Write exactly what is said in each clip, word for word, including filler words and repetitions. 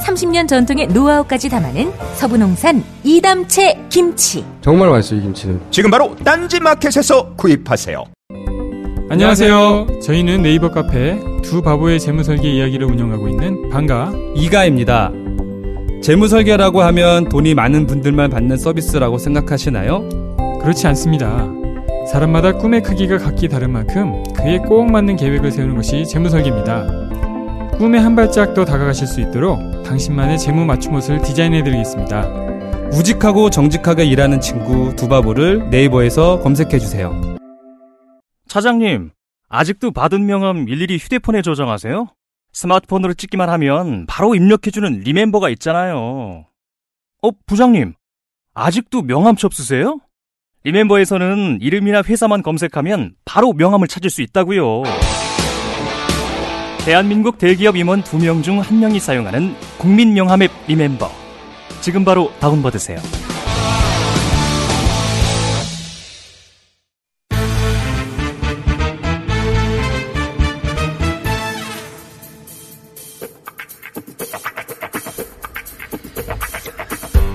삼십 년 전통의 노하우까지 담아낸 서부농산 이담채김치. 정말 맛있어요, 이 김치는. 지금 바로 딴지마켓에서 구입하세요. 안녕하세요. 저희는 네이버 카페 두 바보의 재무설계 이야기를 운영하고 있는 방가 이가입니다. 재무설계라고 하면 돈이 많은 분들만 받는 서비스라고 생각하시나요? 그렇지 않습니다. 사람마다 꿈의 크기가 각기 다른 만큼 그에 꼭 맞는 계획을 세우는 것이 재무설계입니다. 꿈에 한 발짝 더 다가가실 수 있도록 당신만의 재무 맞춤 옷을 디자인해드리겠습니다. 우직하고 정직하게 일하는 친구 두바보를 네이버에서 검색해주세요. 차장님, 아직도 받은 명함 일일이 휴대폰에 저장하세요? 스마트폰으로 찍기만 하면 바로 입력해주는 리멤버가 있잖아요. 어, 부장님, 아직도 명함첩 쓰세요? 리멤버에서는 이름이나 회사만 검색하면 바로 명함을 찾을 수 있다고요. 대한민국 대기업 임원 두 명 중 한 명이 사용하는 국민 명함 앱 리멤버. 지금 바로 다운받으세요.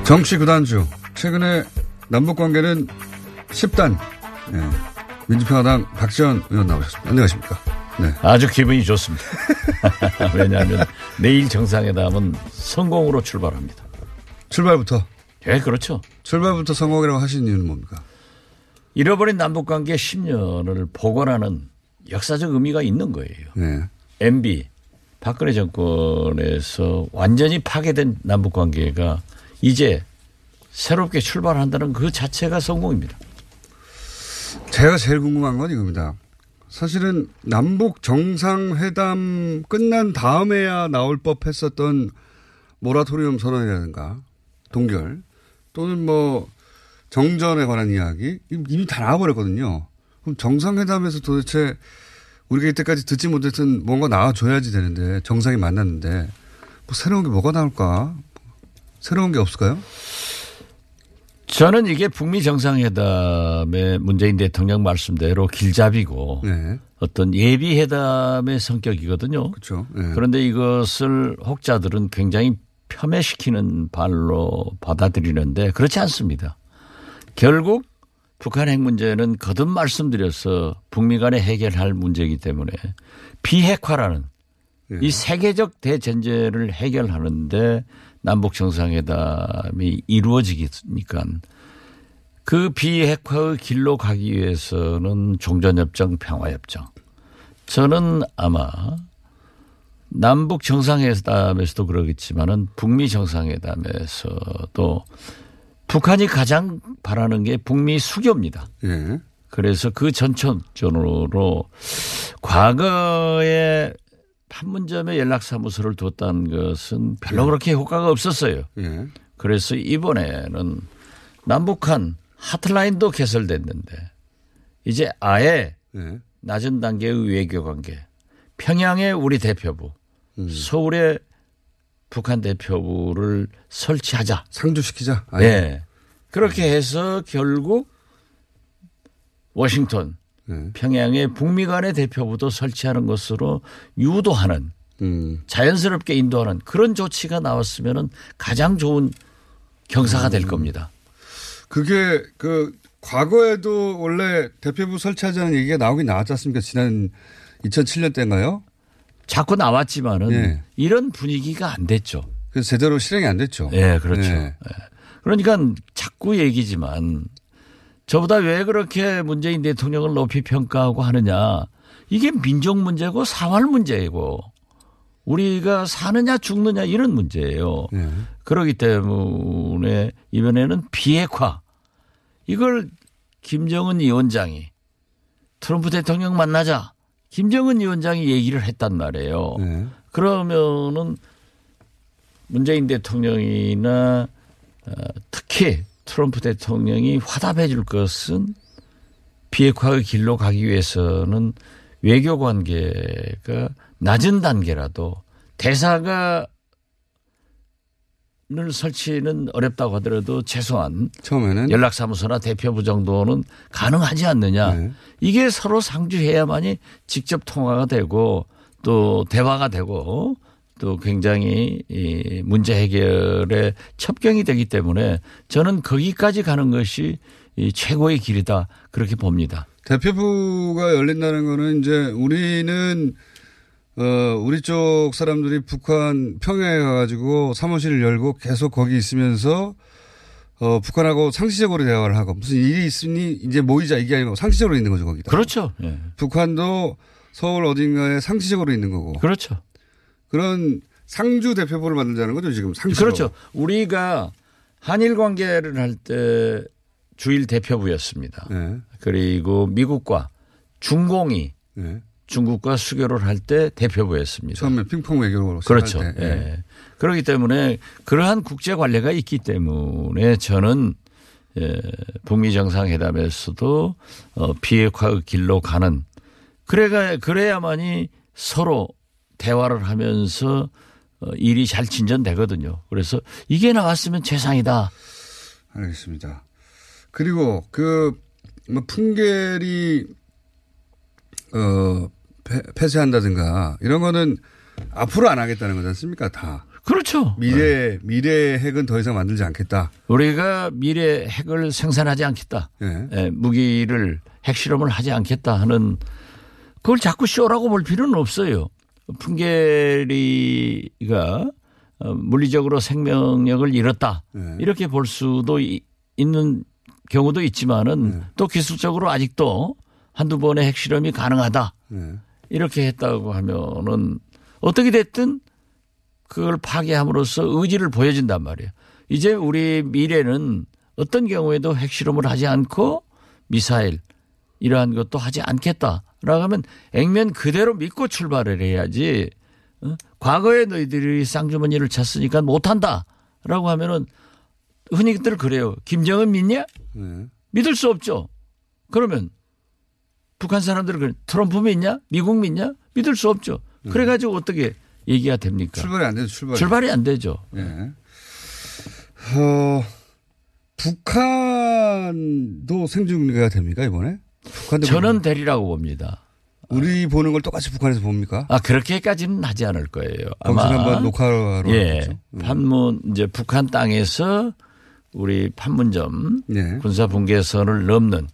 정치 구단주. 최근에 남북관계는 십 단. 네. 민주평화당 박지원 의원 나오셨습니다. 안녕하십니까? 네. 아주 기분이 좋습니다. 왜냐하면 내일 정상회담은 성공으로 출발합니다. 출발부터? 예, 그렇죠. 출발부터 성공이라고 하신 이유는 뭡니까? 잃어버린 남북관계 십 년을 복원하는 역사적 의미가 있는 거예요. 네. 엠비, 박근혜 정권에서 완전히 파괴된 남북관계가 이제 새롭게 출발한다는 그 자체가 성공입니다. 제가 제일 궁금한 건 이겁니다. 사실은 남북 정상회담 끝난 다음에야 나올 법했었던 모라토리엄 선언이라든가 동결 또는 뭐 정전에 관한 이야기 이미 다 나와버렸거든요. 그럼 정상회담에서 도대체 우리가 이때까지 듣지 못했던 뭔가 나와줘야지 되는데, 정상이 만났는데 뭐 새로운 게 뭐가 나올까? 새로운 게 없을까요? 저는 이게 북미 정상회담의 문재인 대통령 말씀대로 길잡이고 네. 어떤 예비회담의 성격이거든요. 그렇죠. 네. 그런데 이것을 혹자들은 굉장히 폄훼시키는 발로 받아들이는데 그렇지 않습니다. 결국 북한 핵 문제는 거듭 말씀드려서 북미 간에 해결할 문제이기 때문에 비핵화라는 네. 이 세계적 대전제를 해결하는데 남북 정상회담이 이루어지니까 그 비핵화의 길로 가기 위해서는 종전협정, 평화협정. 저는 아마 남북 정상회담에서도 그러겠지만은 북미 정상회담에서도 북한이 가장 바라는 게 북미 수교입니다. 예. 그래서 그 전천전으로 과거에 판문점에 연락사무소를 뒀다는 것은 별로 그렇게 효과가 없었어요. 예. 그래서 이번에는 남북한 핫라인도 개설됐는데 이제 아예 예. 낮은 단계의 외교관계, 평양의 우리 대표부, 음. 서울의 북한 대표부를 설치하자. 상주시키자. 아예. 네. 그렇게 해서 결국 워싱턴. 네. 평양에 북미 간의 대표부도 설치하는 것으로 유도하는 음. 자연스럽게 인도하는 그런 조치가 나왔으면 가장 좋은 경사가 음. 될 겁니다. 그게 그 과거에도 원래 대표부 설치하자는 얘기가 나오긴 나왔지 않습니까? 지난 이천칠 년 때인가요? 자꾸 나왔지만은 네. 이런 분위기가 안 됐죠. 그래서 제대로 실행이 안 됐죠. 네, 그렇죠. 네. 그러니까 자꾸 얘기지만 저보다 왜 그렇게 문재인 대통령을 높이 평가하고 하느냐. 이게 민족 문제고 사활 문제이고 우리가 사느냐 죽느냐 이런 문제예요. 네. 그렇기 때문에 이번에는 비핵화. 이걸 김정은 위원장이 트럼프 대통령 만나자. 김정은 위원장이 얘기를 했단 말이에요. 네. 그러면은 문재인 대통령이나 특히 트럼프 대통령이 화답해 줄 것은 비핵화의 길로 가기 위해서는 외교 관계가 낮은 단계라도 대사가 늘 설치는 어렵다고 하더라도 최소한 처음에는 연락사무소나 대표부 정도는 가능하지 않느냐. 네. 이게 서로 상주해야만이 직접 통화가 되고 또 대화가 되고 또 굉장히 이 문제 해결에 첩경이 되기 때문에 저는 거기까지 가는 것이 이 최고의 길이다 그렇게 봅니다. 대표부가 열린다는 거는 이제 우리는 어, 우리 쪽 사람들이 북한 평양에 가가지고 사무실을 열고 계속 거기 있으면서 어, 북한하고 상시적으로 대화를 하고 무슨 일이 있으니 이제 모이자 이게 아니고 상시적으로 있는 거죠 거기다. 그렇죠. 예. 북한도 서울 어딘가에 상시적으로 있는 거고. 그렇죠. 그런 상주 대표부를 만들자는 거죠 지금 상시로. 그렇죠. 우리가 한일 관계를 할 때 주일 대표부였습니다. 예. 그리고 미국과 중공이. 예. 중국과 수교를 할 때 대표부였습니다. 처음에 핑퐁 외교로 그렇죠. 때. 예. 예. 그렇기 때문에 그러한 국제 관례가 있기 때문에 저는 예, 북미 정상회담에서도 어, 비핵화의 길로 가는 그래가 그래야만이 서로 대화를 하면서 어, 일이 잘 진전되거든요. 그래서 이게 나왔으면 최상이다. 알겠습니다. 그리고 그 뭐 풍계리 어, 폐쇄한다든가 이런 거는 앞으로 안 하겠다는 거지 않습니까? 다. 그렇죠. 미래, 네. 미래 핵은 더 이상 만들지 않겠다. 우리가 미래 핵을 생산하지 않겠다. 네. 예, 무기를 핵실험을 하지 않겠다 하는 그걸 자꾸 쇼라고 볼 필요는 없어요. 풍계리가 물리적으로 생명력을 잃었다. 네. 이렇게 볼 수도 있는 경우도 있지만은 네. 또 기술적으로 아직도 한두 번의 핵실험이 가능하다. 네. 이렇게 했다고 하면은 어떻게 됐든 그걸 파괴함으로써 의지를 보여준단 말이에요. 이제 우리 미래는 어떤 경우에도 핵실험을 하지 않고 미사일 이러한 것도 하지 않겠다라고 하면 액면 그대로 믿고 출발을 해야지 어? 과거에 너희들이 쌍주머니를 찼으니까 못한다라고 하면은 흔히들 그래요. 김정은 믿냐? 네. 믿을 수 없죠. 그러면 북한 사람들은 트럼프 믿냐? 미국 믿냐? 믿을 수 없죠. 그래가지고 네. 어떻게 얘기가 됩니까? 출발이 안 되죠. 출발이, 출발이 안 되죠. 네. 어, 북한도 생중계가 됩니까 이번에? 북한도 저는 되리라고 봅니다. 우리 보는 걸 똑같이 북한에서 봅니까? 아 그렇게까지는 하지 않을 거예요. 아마 한번 녹화로. 예. 판문 이제 북한 땅에서 우리 판문점 네. 군사 분계선을 넘는.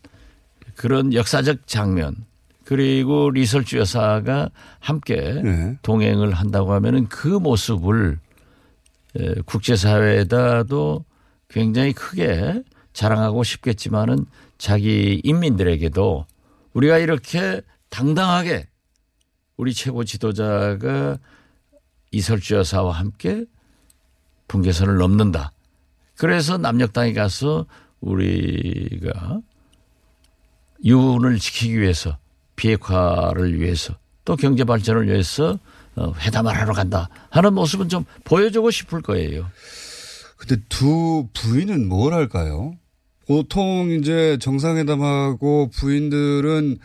그런 역사적 장면 그리고 리설주 여사가 함께 네. 동행을 한다고 하면은 그 모습을 국제사회에다도 굉장히 크게 자랑하고 싶겠지만은 자기 인민들에게도 우리가 이렇게 당당하게 우리 최고 지도자가 리설주 여사와 함께 분계선을 넘는다. 그래서 남녘 땅에 가서 우리가 유운을 지키기 위해서 비핵화를 위해서 또 경제 발전을 위해서 회담을 하러 간다 하는 모습은 좀 보여주고 싶을 거예요. 그런데 두 부인은 뭘 할까요? 보통 이제 정상회담하고 부인들은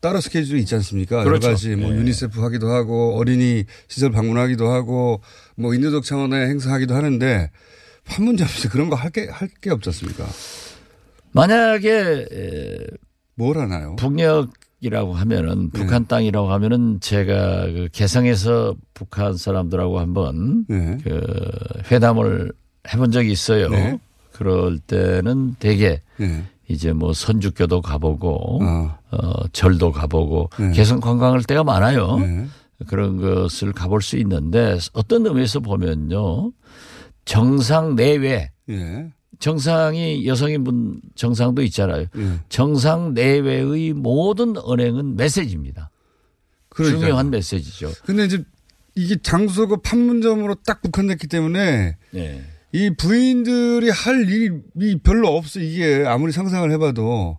따로 스케줄이 있지 않습니까? 그렇죠. 여러 가지 뭐 예. 유니세프 하기도 하고 어린이 시설 방문하기도 하고 뭐 인도적 차원의 행사하기도 하는데 판문점에서 그런 거 할 게 할 게 없지 않습니까? 만약에 뭘 하나요? 북녘이라고 하면은 네. 북한 땅이라고 하면은 제가 그 개성에서 북한 사람들하고 한번 네. 그 회담을 해본 적이 있어요. 네. 그럴 때는 되게 네. 이제 뭐 선주교도 가보고 아. 어, 절도 가보고 네. 개성 관광할 때가 많아요. 네. 그런 것을 가볼 수 있는데 어떤 의미에서 보면요 정상 내외. 네. 정상이 여성인분 정상도 있잖아요. 예. 정상 내외의 모든 언행은 메시지입니다. 그러니까요. 중요한 메시지죠. 그런데 이제 이게 장소가 판문점으로 딱 국한됐기 때문에 예. 이 부인들이 할 일이 별로 없어 이게 아무리 상상을 해봐도.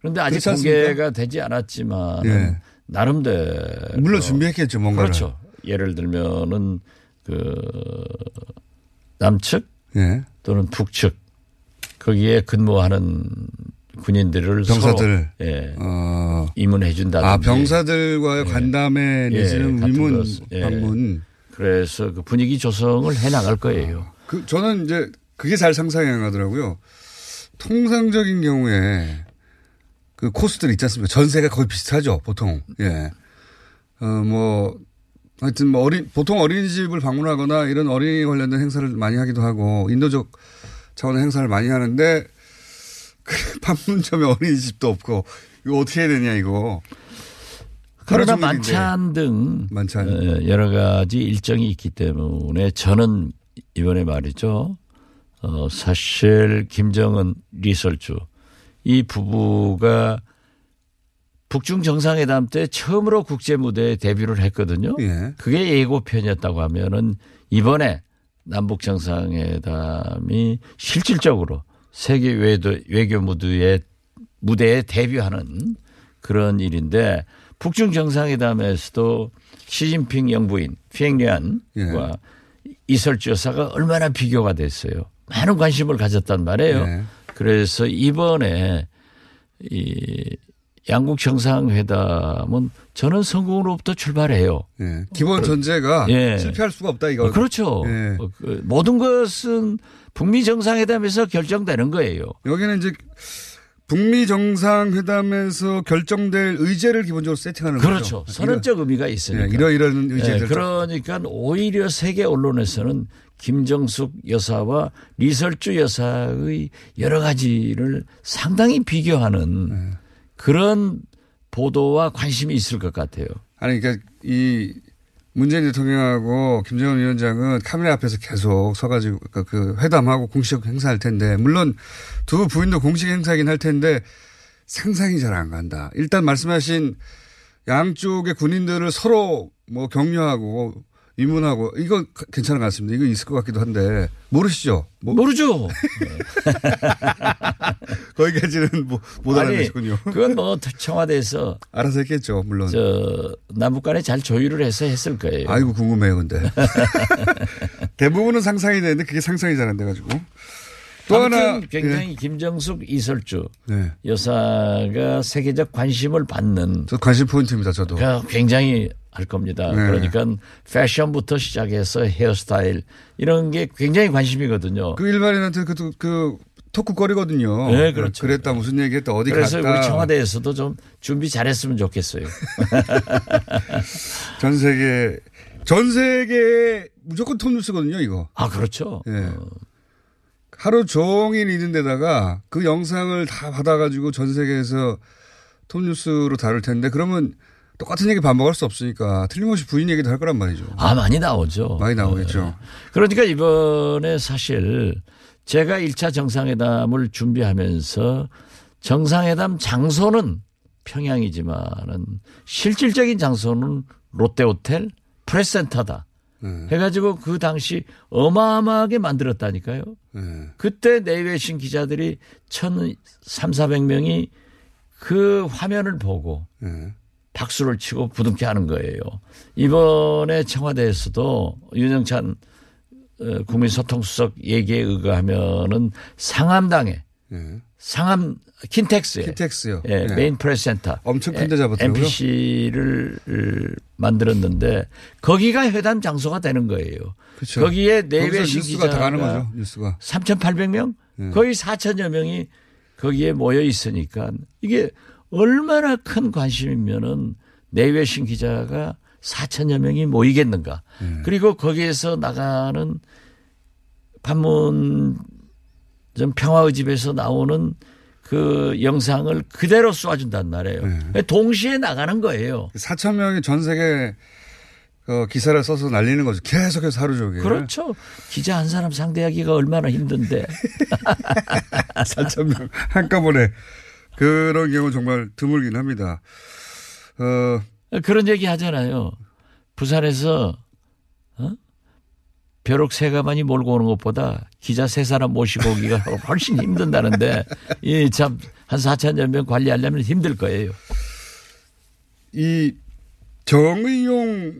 그런데 아직 공개가 되지 않았지만 예. 나름대로. 물론 준비했겠죠 뭔가를. 그렇죠. 예를 들면은 그 남측. 예. 또는 북측 거기에 근무하는 군인들을 병사들 서로, 예, 어. 입문해 준다든지. 아, 병사들과의 간담회 예. 내지는 예, 위문 예. 방문. 그래서 그 분위기 조성을 해 나갈 거예요. 아, 그 저는 이제 그게 잘 상상이 가더라고요. 통상적인 경우에 그 코스들 있지 않습니까? 전세가 거의 비슷하죠, 보통. 예. 어, 뭐 하여튼 뭐 어린 보통 어린이집을 방문하거나 이런 어린이 관련된 행사를 많이 하기도 하고 인도적 차원의 행사를 많이 하는데 판문점에 어린이집도 없고 이거 어떻게 해야 되냐 이거. 그러나 만찬 등 만찬. 여러 가지 일정이 있기 때문에 저는 이번에 말이죠. 어, 사실 김정은 리설주 이 부부가 북중 정상회담 때 처음으로 국제무대에 데뷔를 했거든요. 예. 그게 예고편이었다고 하면은 이번에 남북 정상회담이 실질적으로 세계 외교 무대에, 무대에 데뷔하는 그런 일인데 북중 정상회담에서도 시진핑 영부인 평양과 예. 이설주 여사가 얼마나 비교가 됐어요. 많은 관심을 가졌단 말이에요. 예. 그래서 이번에 이 양국 정상회담은 저는 성공으로부터 출발해요. 예. 기본 전제가 예. 실패할 수가 없다 이거. 그렇죠. 예. 모든 것은 북미 정상회담에서 결정되는 거예요. 여기는 이제 북미 정상회담에서 결정될 의제를 기본적으로 세팅하는 그렇죠. 거죠. 그렇죠. 선언적 이러, 의미가 있으니까. 예. 이러이러한 의제들. 예. 그러니까 오히려 세계 언론에서는 김정숙 여사와 리설주 여사의 여러 가지를 상당히 비교하는 예. 그런 보도와 관심이 있을 것 같아요. 아니 그러니까 이 문재인 대통령하고 김정은 위원장은 카메라 앞에서 계속 서가지고 그 회담하고 공식 행사할 텐데 물론 두 부인도 공식 행사이긴 할 텐데 상상이 잘 안 간다. 일단 말씀하신 양쪽의 군인들을 서로 뭐 격려하고 위문하고 이거 괜찮은 것 같습니다. 이거 있을 것 같기도 한데 모르시죠? 뭐. 모르죠. 거기까지는 뭐 못 알아내시군요. 그건 뭐 청와대에서 알아서 했겠죠. 물론. 저 남북 간에 잘 조율을 해서 했을 거예요. 아이고 궁금해요. 근데. 대부분은 상상이 되는데 그게 상상이 잘 안 돼가지고. 또 하나. 굉장히 네. 김정숙 이설주 네. 여사가 세계적 관심을 받는. 저 관심 포인트입니다. 저도. 그러니까 굉장히. 할 겁니다. 네. 그러니까 패션부터 시작해서 헤어스타일 이런 게 굉장히 관심이거든요. 그 일반인한테 그, 그, 그 토크거리거든요. 네, 그렇죠. 그랬다 무슨 얘기했다 어디 그래서 갔다. 그래서 우리 청와대에서도 좀 준비 잘했으면 좋겠어요. 전 세계 전 세계 무조건 톱뉴스거든요, 이거. 아, 그렇죠. 네. 어. 하루 종일 있는 데다가 그 영상을 다 받아가지고 전 세계에서 톱뉴스로 다룰 텐데 그러면. 똑같은 얘기 반복할 수 없으니까 틀림없이 부인 얘기도 할 거란 말이죠. 아, 많이 나오죠. 많이 나오겠죠. 네. 그러니까 이번에 사실 제가 일 차 정상회담을 준비하면서 정상회담 장소는 평양이지만은 실질적인 장소는 롯데호텔 프레스센터다. 네. 해가지고 그 당시 어마어마하게 만들었다니까요. 네. 그때 내외신 기자들이 천삼사백 명이 그 화면을 보고 네. 박수를 치고 부둥켜 하는 거예요. 이번에 청와대에서도 윤영찬 국민소통수석 얘기에 의거하면은 상암당에 네. 상암 킨텍스에 킨텍스요. 예, 네. 메인 프레스센터 엄청 큰 데 잡았더라고요. 엠피씨를 만들었는데 거기가 회담 장소가 되는 거예요. 그렇죠. 거기에 내외신 기자가 다 가는 거죠. 뉴스가 삼천팔백 명 네. 거의 사천여 명이 거기에 모여 있으니까 이게 얼마나 큰 관심이면은 내외신 기자가 사천여 명이 모이겠는가. 네. 그리고 거기에서 나가는 판문점 평화의 집에서 나오는 그 영상을 그대로 쏴준단 말이에요. 네. 동시에 나가는 거예요. 사천 명이 전 세계 그 기사를 써서 날리는 거죠. 계속해서 하루 종일. 그렇죠. 기자 한 사람 상대하기가 얼마나 힘든데. 사천 명 한꺼번에. 그런 경우 정말 드물긴 합니다. 어. 그런 얘기 하잖아요. 부산에서 어? 벼룩 세 가마니 몰고 오는 것보다 기자 세 사람 모시고 오기가 훨씬 힘든다는데 이 참 한 사천여 명 관리하려면 힘들 거예요. 이 정의용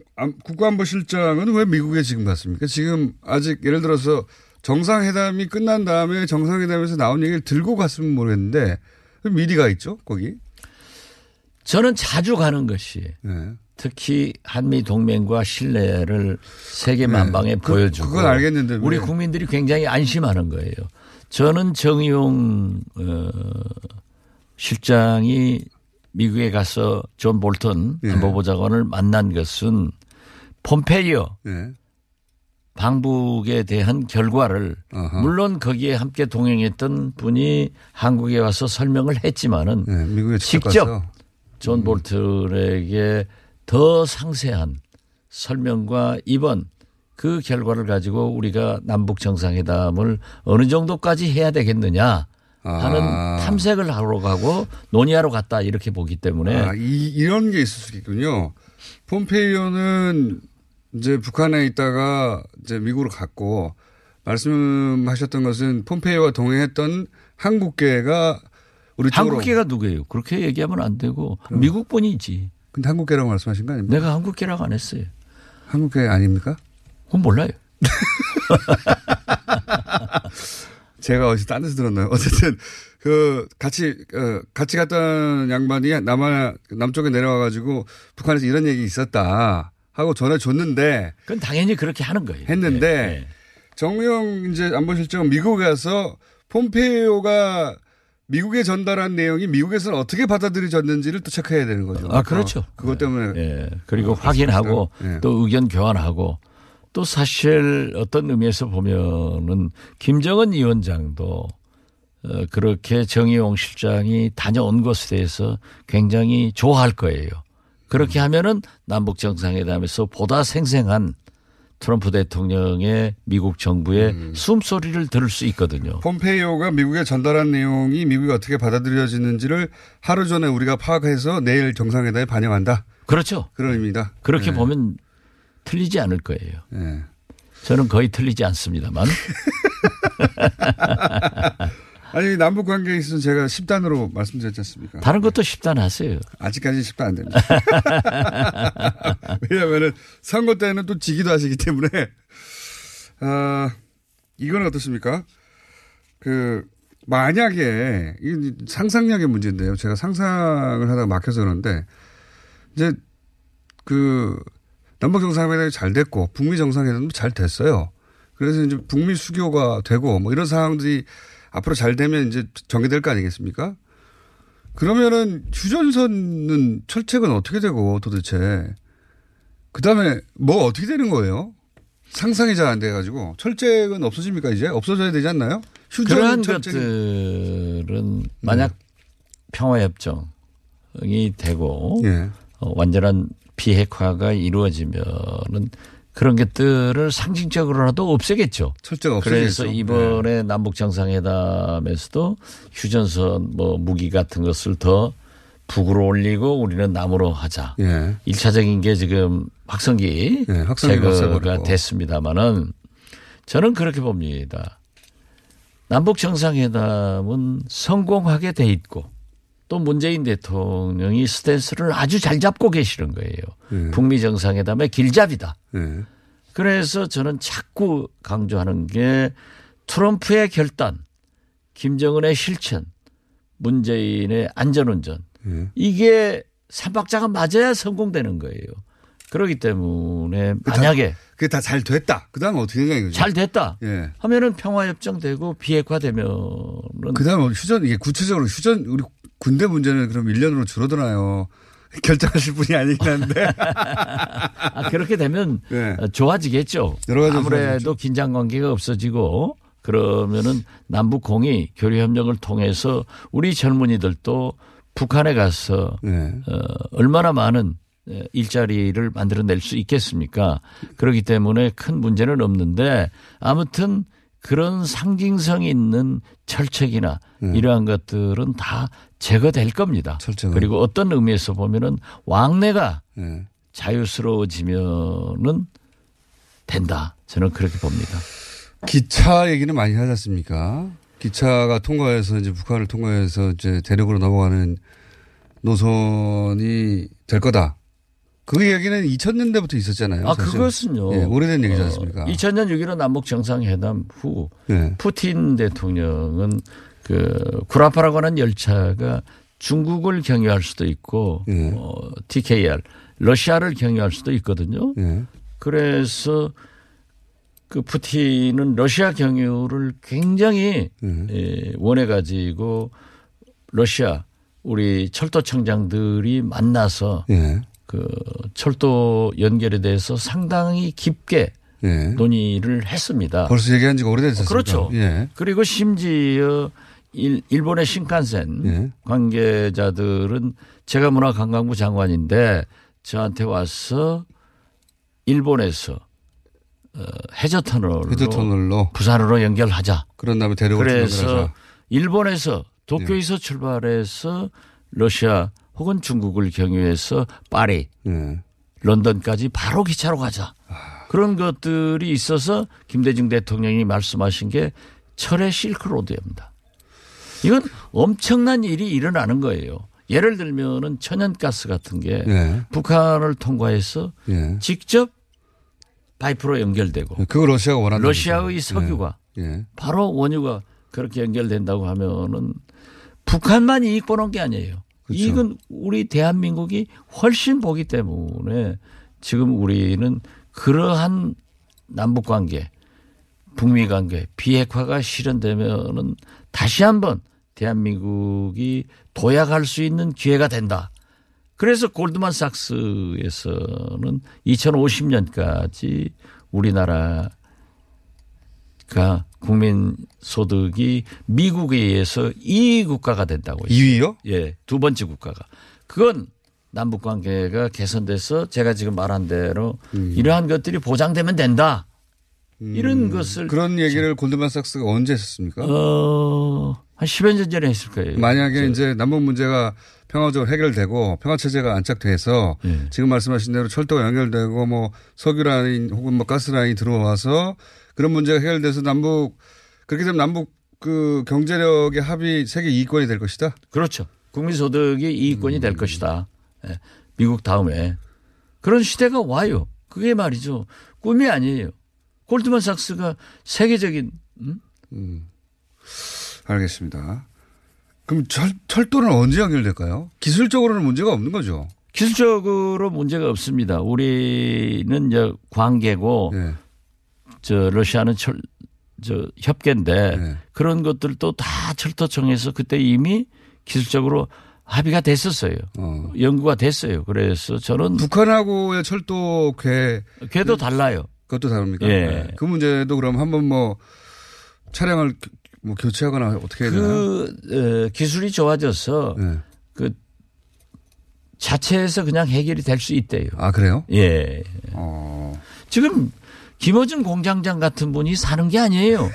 국가안보실장은 왜 미국에 지금 갔습니까? 지금 아직 예를 들어서 정상회담이 끝난 다음에 정상회담에서 나온 얘기를 들고 갔으면 모르겠는데 미리가 있죠 거기. 저는 자주 가는 것이 네. 특히 한미 동맹과 신뢰를 세계 만방에 네. 보여주고 그, 그건 알겠는데 우리 네. 국민들이 굉장히 안심하는 거예요. 저는 정의용 어, 실장이 미국에 가서 존 볼턴 네. 안보보좌관을 만난 것은 폼페이오 네. 방북에 대한 결과를 어허. 물론 거기에 함께 동행했던 분이 한국에 와서 설명을 했지만은 네, 직접 가서. 존 볼턴에게 더 상세한 설명과 이번 그 결과를 가지고 우리가 남북 정상회담을 어느 정도까지 해야 되겠느냐 하는 아. 탐색을 하러 가고 논의하러 갔다 이렇게 보기 때문에 아, 이, 이런 게 있을 수 있군요. 폼페이오는 이제 북한에 있다가 이제 미국으로 갔고 말씀하셨던 것은 폼페이오와 동행했던 한국계가 우리 한국계가 누구예요? 그렇게 얘기하면 안 되고 그럼. 미국분이지. 근데 한국계라고 말씀하신 거 아닙니까? 내가 한국계라고 안 했어요. 한국계 아닙니까? 그건 몰라요. 제가 어디서 딴 데서 들었나요? 어쨌든 그 같이 같이 갔던 양반이 남한 남쪽에 내려와 가지고 북한에서 이런 얘기 있었다 하고 전해줬는데 그건 당연히 그렇게 하는 거예요. 했는데 네, 네. 정의용 이제 안보실장 미국에 가서 폼페이오가 미국에 전달한 내용이 미국에서는 어떻게 받아들여졌는지를 또 체크해야 되는 거죠. 아 그렇죠. 어, 그것 때문에 네. 네. 그리고 확인하고 네. 또 의견 교환하고. 또 사실 어떤 의미에서 보면은 김정은 위원장도 그렇게 정의용 실장이 다녀온 것에 대해서 굉장히 좋아할 거예요. 그렇게 하면은 남북 정상회담에서 보다 생생한 트럼프 대통령의 미국 정부의 음. 숨소리를 들을 수 있거든요. 폼페이오가 미국에 전달한 내용이 미국이 어떻게 받아들여지는지를 하루 전에 우리가 파악해서 내일 정상회담에 반영한다. 그렇죠. 그런 의미입니다. 그렇게 네. 보면 틀리지 않을 거예요. 네. 저는 거의 틀리지 않습니다만. 아니 남북 관계에 있어서 제가 십 단으로 말씀드렸지 않습니까? 다른 것도 십 단 하세요. 아직까지 십 단 안 됩니다. 왜냐하면 선거 때는 또 지기도 하시기 때문에. 아, 이건 어떻습니까? 그 만약에 이 상상력의 문제인데요. 제가 상상을 하다가 막혀서 그런데 이제 그. 남북 정상회담이 잘 됐고 북미 정상회담도 잘 됐어요. 그래서 이제 북미 수교가 되고 뭐 이런 상황들이 앞으로 잘 되면 이제 전개될 거 아니겠습니까? 그러면은 휴전선은 철책은 어떻게 되고 도대체 그다음에 뭐 어떻게 되는 거예요? 상상이 잘 안 돼가지고 철책은 없어집니까 이제 없어져야 되지 않나요? 휴전 그런 철책이... 것들은 만약 네. 평화협정이 되고 네. 어, 완전한 비핵화가 이루어지면은 그런 것들을 상징적으로라도 없애겠죠. 철저히 없애겠죠. 그래서 이번에 네. 남북 정상회담에서도 휴전선 뭐 무기 같은 것을 더 북으로 올리고 우리는 남으로 하자. 예. 일 차적인 게 지금 확성기 네, 제거가 됐습니다만은 저는 그렇게 봅니다. 남북 정상회담은 성공하게 돼 있고. 또 문재인 대통령이 스탠스를 아주 잘 잡고 계시는 거예요. 예. 북미 정상회담의 길잡이다. 예. 그래서 저는 자꾸 강조하는 게 트럼프의 결단, 김정은의 실천, 문재인의 안전운전. 예. 이게 삼박자가 맞아야 성공되는 거예요. 그렇기 때문에 만약에. 그게 다 잘 됐다. 그 다음에 어떻게 되냐 이거죠. 잘 됐다. 예. 하면은 평화협정 되고 비핵화 되면은. 그 다음에 휴전, 이게 구체적으로 휴전, 우리 군대 문제는 그럼 일 년으로 줄어드나요? 결정하실 분이 아니긴 한데. 아, 그렇게 되면 네. 좋아지겠죠. 여러 가지 아무래도 좋아지겠죠. 긴장 관계가 없어지고 그러면은 남북 공이 교류 협력을 통해서 우리 젊은이들도 북한에 가서 네. 어, 얼마나 많은 일자리를 만들어낼 수 있겠습니까? 그렇기 때문에 큰 문제는 없는데 아무튼 그런 상징성이 있는 철책이나 네. 이러한 것들은 다 제거될 겁니다. 철책은. 그리고 어떤 의미에서 보면은 왕래가 네. 자유스러워지면은 된다. 저는 그렇게 봅니다. 기차 얘기는 많이 하지 않습니까? 기차가 통과해서 이제 북한을 통과해서 이제 대륙으로 넘어가는 노선이 될 거다. 그 얘기는 이천 년대부터 있었잖아요. 아, 사실. 그것은요. 예, 오래된 얘기지 않습니까? 어, 이천 년 육점일오 남북 정상회담 후 예. 푸틴 대통령은 그 구라파라고 하는 열차가 중국을 경유할 수도 있고 예. 어, 티케이알 러시아를 경유할 수도 있거든요. 예. 그래서 그 푸틴은 러시아 경유를 굉장히 예. 예, 원해 가지고 러시아 우리 철도청장들이 만나서 예. 그 철도 연결에 대해서 상당히 깊게 예. 논의를 했습니다. 벌써 얘기한 지가 오래됐었습니다. 그렇죠. 예. 그리고 심지어 일, 일본의 신칸센 예. 관계자들은 제가 문화관광부 장관인데 저한테 와서 일본에서 해저터널로, 해저터널로. 부산으로 연결하자. 그런 다음에 대륙으로 그래서 연결하자. 일본에서 도쿄에서 예. 출발해서 러시아 혹은 중국을 경유해서 파리, 예. 런던까지 바로 기차로 가자. 아. 그런 것들이 있어서 김대중 대통령이 말씀하신 게 철의 실크로드입니다. 이건 엄청난 일이 일어나는 거예요. 예를 들면은 천연가스 같은 게 예. 북한을 통과해서 예. 직접 파이프로 연결되고. 그걸 러시아가 원한다. 러시아의 석유가 예. 예. 바로 원유가 그렇게 연결된다고 하면은 북한만 이익 보는 게 아니에요. 그렇죠. 이익은 우리 대한민국이 훨씬 보기 때문에 지금 우리는 그러한 남북 관계, 북미 관계, 비핵화가 실현되면은 다시 한번 대한민국이 도약할 수 있는 기회가 된다. 그래서 골드만삭스에서는 이천오십 년까지 우리나라가 국민 소득이 미국에 의해서 이 위 국가가 된다고요. 이 위요? 예. 두 번째 국가가. 그건 남북 관계가 개선돼서 제가 지금 말한 대로 음. 이러한 것들이 보장되면 된다. 음. 이런 것을. 그런 얘기를 골드만삭스가 언제 했었습니까? 어, 한 십여 년 전에 했을 거예요. 만약에 저. 이제 남북 문제가 평화적으로 해결되고 평화체제가 안착돼서 예. 지금 말씀하신 대로 철도가 연결되고 뭐 석유라인 혹은 뭐 가스라인이 들어와서 그런 문제가 해결돼서 남북 그렇게 되면 남북 그 경제력의 합이 세계 이위권이 될 것이다. 그렇죠. 국민소득이 이위권이 음. 될 것이다. 예. 미국 다음에. 그런 시대가 와요. 그게 말이죠. 꿈이 아니에요. 골드만삭스가 세계적인. 음? 음. 알겠습니다. 그럼 철, 철도는 언제 연결될까요? 기술적으로는 문제가 없는 거죠? 기술적으로 문제가 없습니다. 우리는 이제 관계고 네. 저 러시아는 철, 저 협계인데 네. 그런 것들도 다 철도청에서 그때 이미 기술적으로 합의가 됐었어요. 어. 연구가 됐어요. 그래서 저는. 북한하고의 철도 궤. 궤도 달라요. 그것도 다릅니까? 예. 네. 그 문제도 그럼 한번 뭐 차량을 뭐 교체하거나 어떻게 해야 되나? 그 에, 기술이 좋아져서 네. 그 자체에서 그냥 해결이 될 수 있대요. 아 그래요? 예. 어. 지금 김어준 공장장 같은 분이 사는 게 아니에요.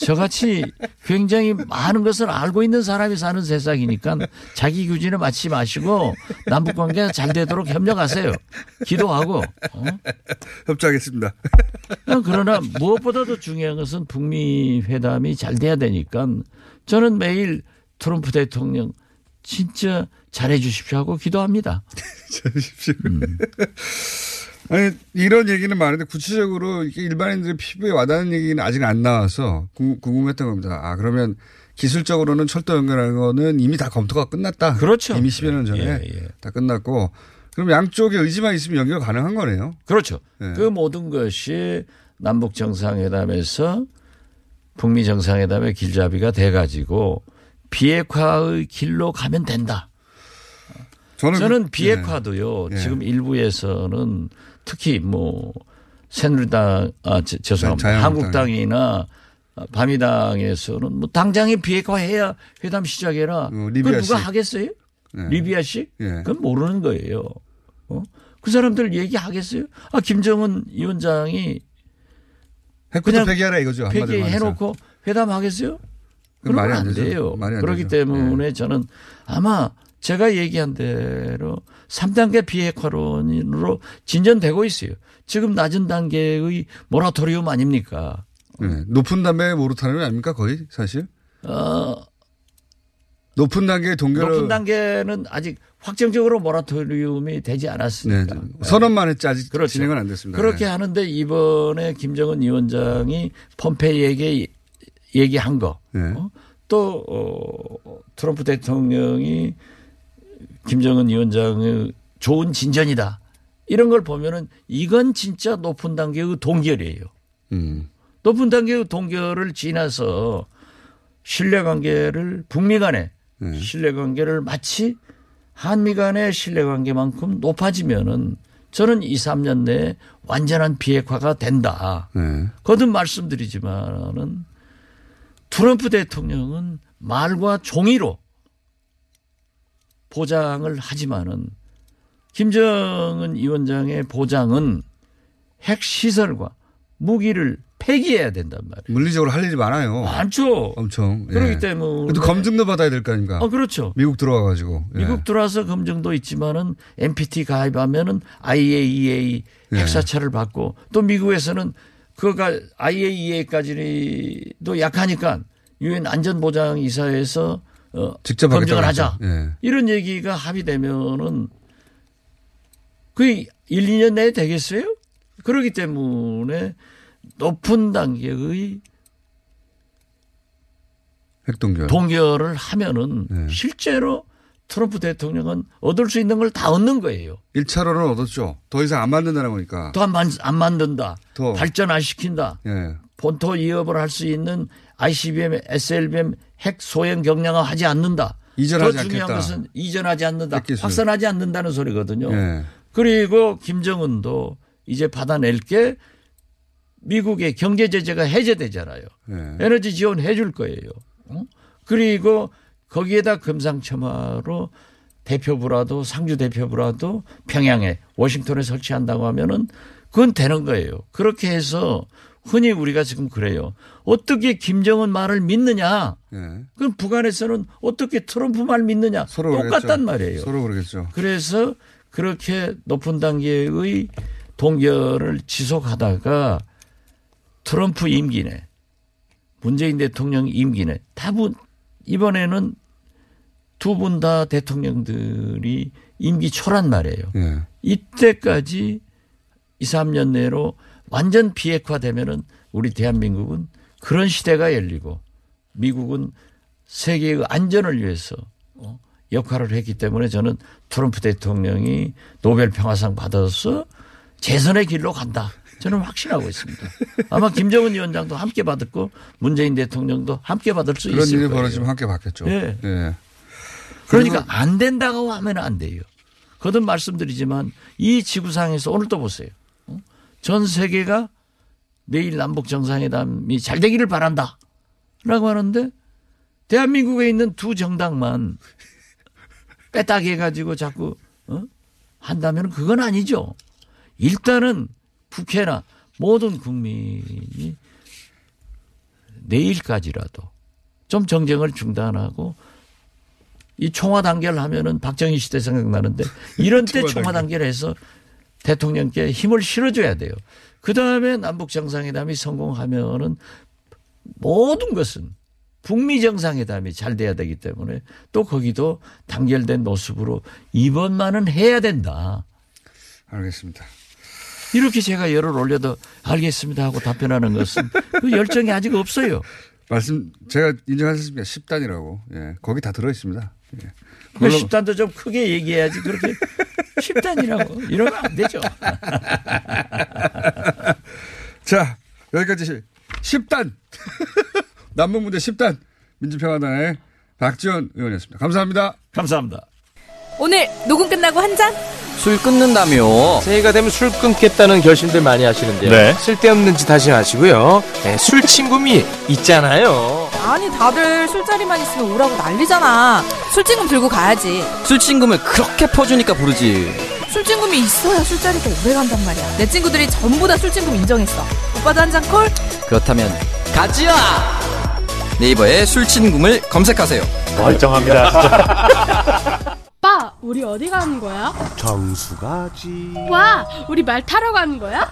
저같이 굉장히 많은 것을 알고 있는 사람이 사는 세상이니까 자기 규진에 맞지 마시고 남북관계가 잘 되도록 협력하세요. 기도하고. 어? 협조하겠습니다. 그러나 무엇보다도 중요한 것은 북미 회담이 잘 돼야 되니까 저는 매일 트럼프 대통령 진짜 잘해 주십시오 하고 기도합니다. 잘해 주십시오. 음. 아니, 이런 얘기는 많은데 구체적으로 일반인들의 피부에 와닿는 얘기는 아직 안 나와서 궁금했던 겁니다. 아, 그러면 기술적으로는 철도 연결하는 거는 이미 다 검토가 끝났다. 그렇죠. 이미 십여 년 전에 예, 예. 다 끝났고 그럼 양쪽의 의지만 있으면 연결 가능한 거네요. 그렇죠. 예. 그 모든 것이 남북 정상회담에서 북미 정상회담의 길잡이가 돼가지고 비핵화의 길로 가면 된다. 저는, 저는 비핵화도요. 예. 지금 일부에서는 특히 뭐 새누리당, 아 제, 죄송합니다. 네, 한국당이나 바미당에서는 뭐 당장에 비핵화해야 회담 시작해라. 어, 그걸 누가 하겠어요? 네. 리비아식? 예. 그건 모르는 거예요. 어? 그 사람들 얘기하겠어요? 아 김정은 위원장이 그냥 폐기하라 이거죠. 폐기해놓고 회담하겠어요? 그건 말이 안 돼요. 말이 안 그렇기 되죠. 때문에 예. 저는 아마 제가 얘기한 대로 삼 단계 비핵화론으로 진전되고 있어요. 지금 낮은 단계의 모라토리움 아닙니까? 네, 높은 담배 모르타는 아닙니까 거의 사실? 어, 높은 단계의 동결을. 높은 단계는 아직 확정적으로 모라토리움이 되지 않았습니다. 네, 선언만 했지 아직 그렇죠. 진행은 안 됐습니다. 그렇게 네. 하는데 이번에 김정은 위원장이 폼페이에게 얘기한 거. 네. 어? 또 어, 트럼프 대통령이 김정은 위원장의 좋은 진전이다. 이런 걸 보면은 이건 진짜 높은 단계의 동결이에요. 음. 높은 단계의 동결을 지나서 신뢰관계를 북미 간의 네. 신뢰관계를 마치 한미 간의 신뢰관계만큼 높아지면은 저는 이 삼 년 내에 완전한 비핵화가 된다. 네. 거듭 말씀드리지만은 트럼프 대통령은 말과 종이로 보장을 하지만은 김정은 위원장의 보장은 핵시설과 무기를 폐기해야 된단 말이에요. 물리적으로 할 일이 많아요. 많죠. 엄청. 예. 그렇기 때문에. 그래도 검증도 받아야 될 거 아닙니까? 아, 그렇죠. 미국 들어와가지고. 예. 미국 들어와서 검증도 있지만은 엠피티 가입하면은 아이에이이에이 핵사찰을 예. 받고 또 미국에서는 그가 아이에이이에이까지도 약하니까 유엔 안전보장이사회에서 어, 직접 검증을 하자. 예. 이런 얘기가 합의되면은 그게 일, 이 년 내에 되겠어요? 그렇기 때문에 높은 단계의 핵동결. 동결을 하면은 네. 실제로 트럼프 대통령은 얻을 수 있는 걸 다 얻는 거예요. 일 차로는 얻었죠. 더 이상 안 만든다는 거니까. 더 안 만든다. 더. 발전 안 시킨다. 네. 본토 이업을 할 수 있는 아이씨비엠, 에스엘비엠 핵 소형 경량화 하지 않는다. 이전하지 않겠다. 더 중요한 것은 이전하지 않는다. 핵기술. 확산하지 않는다는 소리거든요. 네. 그리고 김정은도 이제 받아낼 게 미국의 경제 제재가 해제되잖아요. 네. 에너지 지원 해줄 거예요. 응? 그리고 거기에다 금상첨화로 대표부라도 상주 대표부라도 평양에 워싱턴에 설치한다고 하면은 그건 되는 거예요. 그렇게 해서 흔히 우리가 지금 그래요. 어떻게 김정은 말을 믿느냐? 네. 그럼 북한에서는 어떻게 트럼프 말 믿느냐? 서로 똑같단 그러겠죠. 말이에요. 서로 그러겠죠. 그래서 그렇게 높은 단계의 동결을 지속하다가 트럼프 임기네, 문재인 대통령 임기네, 다분 이번에는 두 분 다 대통령들이 임기 초란 말이에요. 네. 이때까지 이 삼 년 내로 완전 비핵화되면은 우리 대한민국은 그런 시대가 열리고 미국은 세계의 안전을 위해서 역할을 했기 때문에 저는 트럼프 대통령이 노벨 평화상 받아서 재선의 길로 간다. 저는 확신하고 있습니다. 아마 김정은 위원장도 함께 받았고 문재인 대통령도 함께 받을 수 있을 거예요. 그런 일이 벌어지면 함께 받겠죠. 네. 네. 그러니까 안 된다고 하면 안 돼요. 거듭 말씀드리지만 이 지구상에서 오늘 또 보세요. 전 세계가 내일 남북 정상회담이 잘 되기를 바란다 라고 하는데 대한민국에 있는 두 정당만 빼딱 해가지고 자꾸 어? 한다면 그건 아니죠. 일단은 국회나 모든 국민이 내일까지라도 좀 정쟁을 중단하고 이 총화 단결 하면은 박정희 시대 생각나는데 이런 때 총화 단결해서 대통령께 힘을 실어줘야 돼요. 그 다음에 남북 정상회담이 성공하면은 모든 것은 북미 정상회담이 잘 돼야 되기 때문에 또 거기도 단결된 모습으로 이번만은 해야 된다. 알겠습니다. 이렇게 제가 열을 올려도 알겠습니다 하고 답변하는 것은 그 열정이 아직 없어요. 말씀 제가 인정하셨습니다. 십 단이라고. 예, 거기 다 들어있습니다. 예. 그 십 단도 좀 크게 얘기해야지 그렇게 십 단이라고 이러면 안 되죠. 자, 여기까지 십 단. 남북문제 십 단 민주평화당의 박지원 의원이었습니다. 감사합니다. 감사합니다. 오늘 녹음 끝나고 한 잔? 술 끊는다며. 새해가 되면 술 끊겠다는 결심들 많이 하시는데요. 네. 쓸데없는 짓 하지 마시고요. 네, 술 친구미 있잖아요. 아니 다들 술자리만 있으면 오라고 난리잖아. 술 친구 들고 가야지. 술 친구미 그렇게 퍼주니까 부르지. 술 친구미 있어야 술자리가 오래간단 말이야. 내 친구들이 전부 다 술 친구미 인정했어. 오빠도 한 잔 콜? 그렇다면 가지야. 네이버에 술 친구미를 검색하세요. 멀쩡합니다 진짜. 오빠 우리 어디 가는 거야? 정수 가지. 와 우리 말 타러 가는 거야?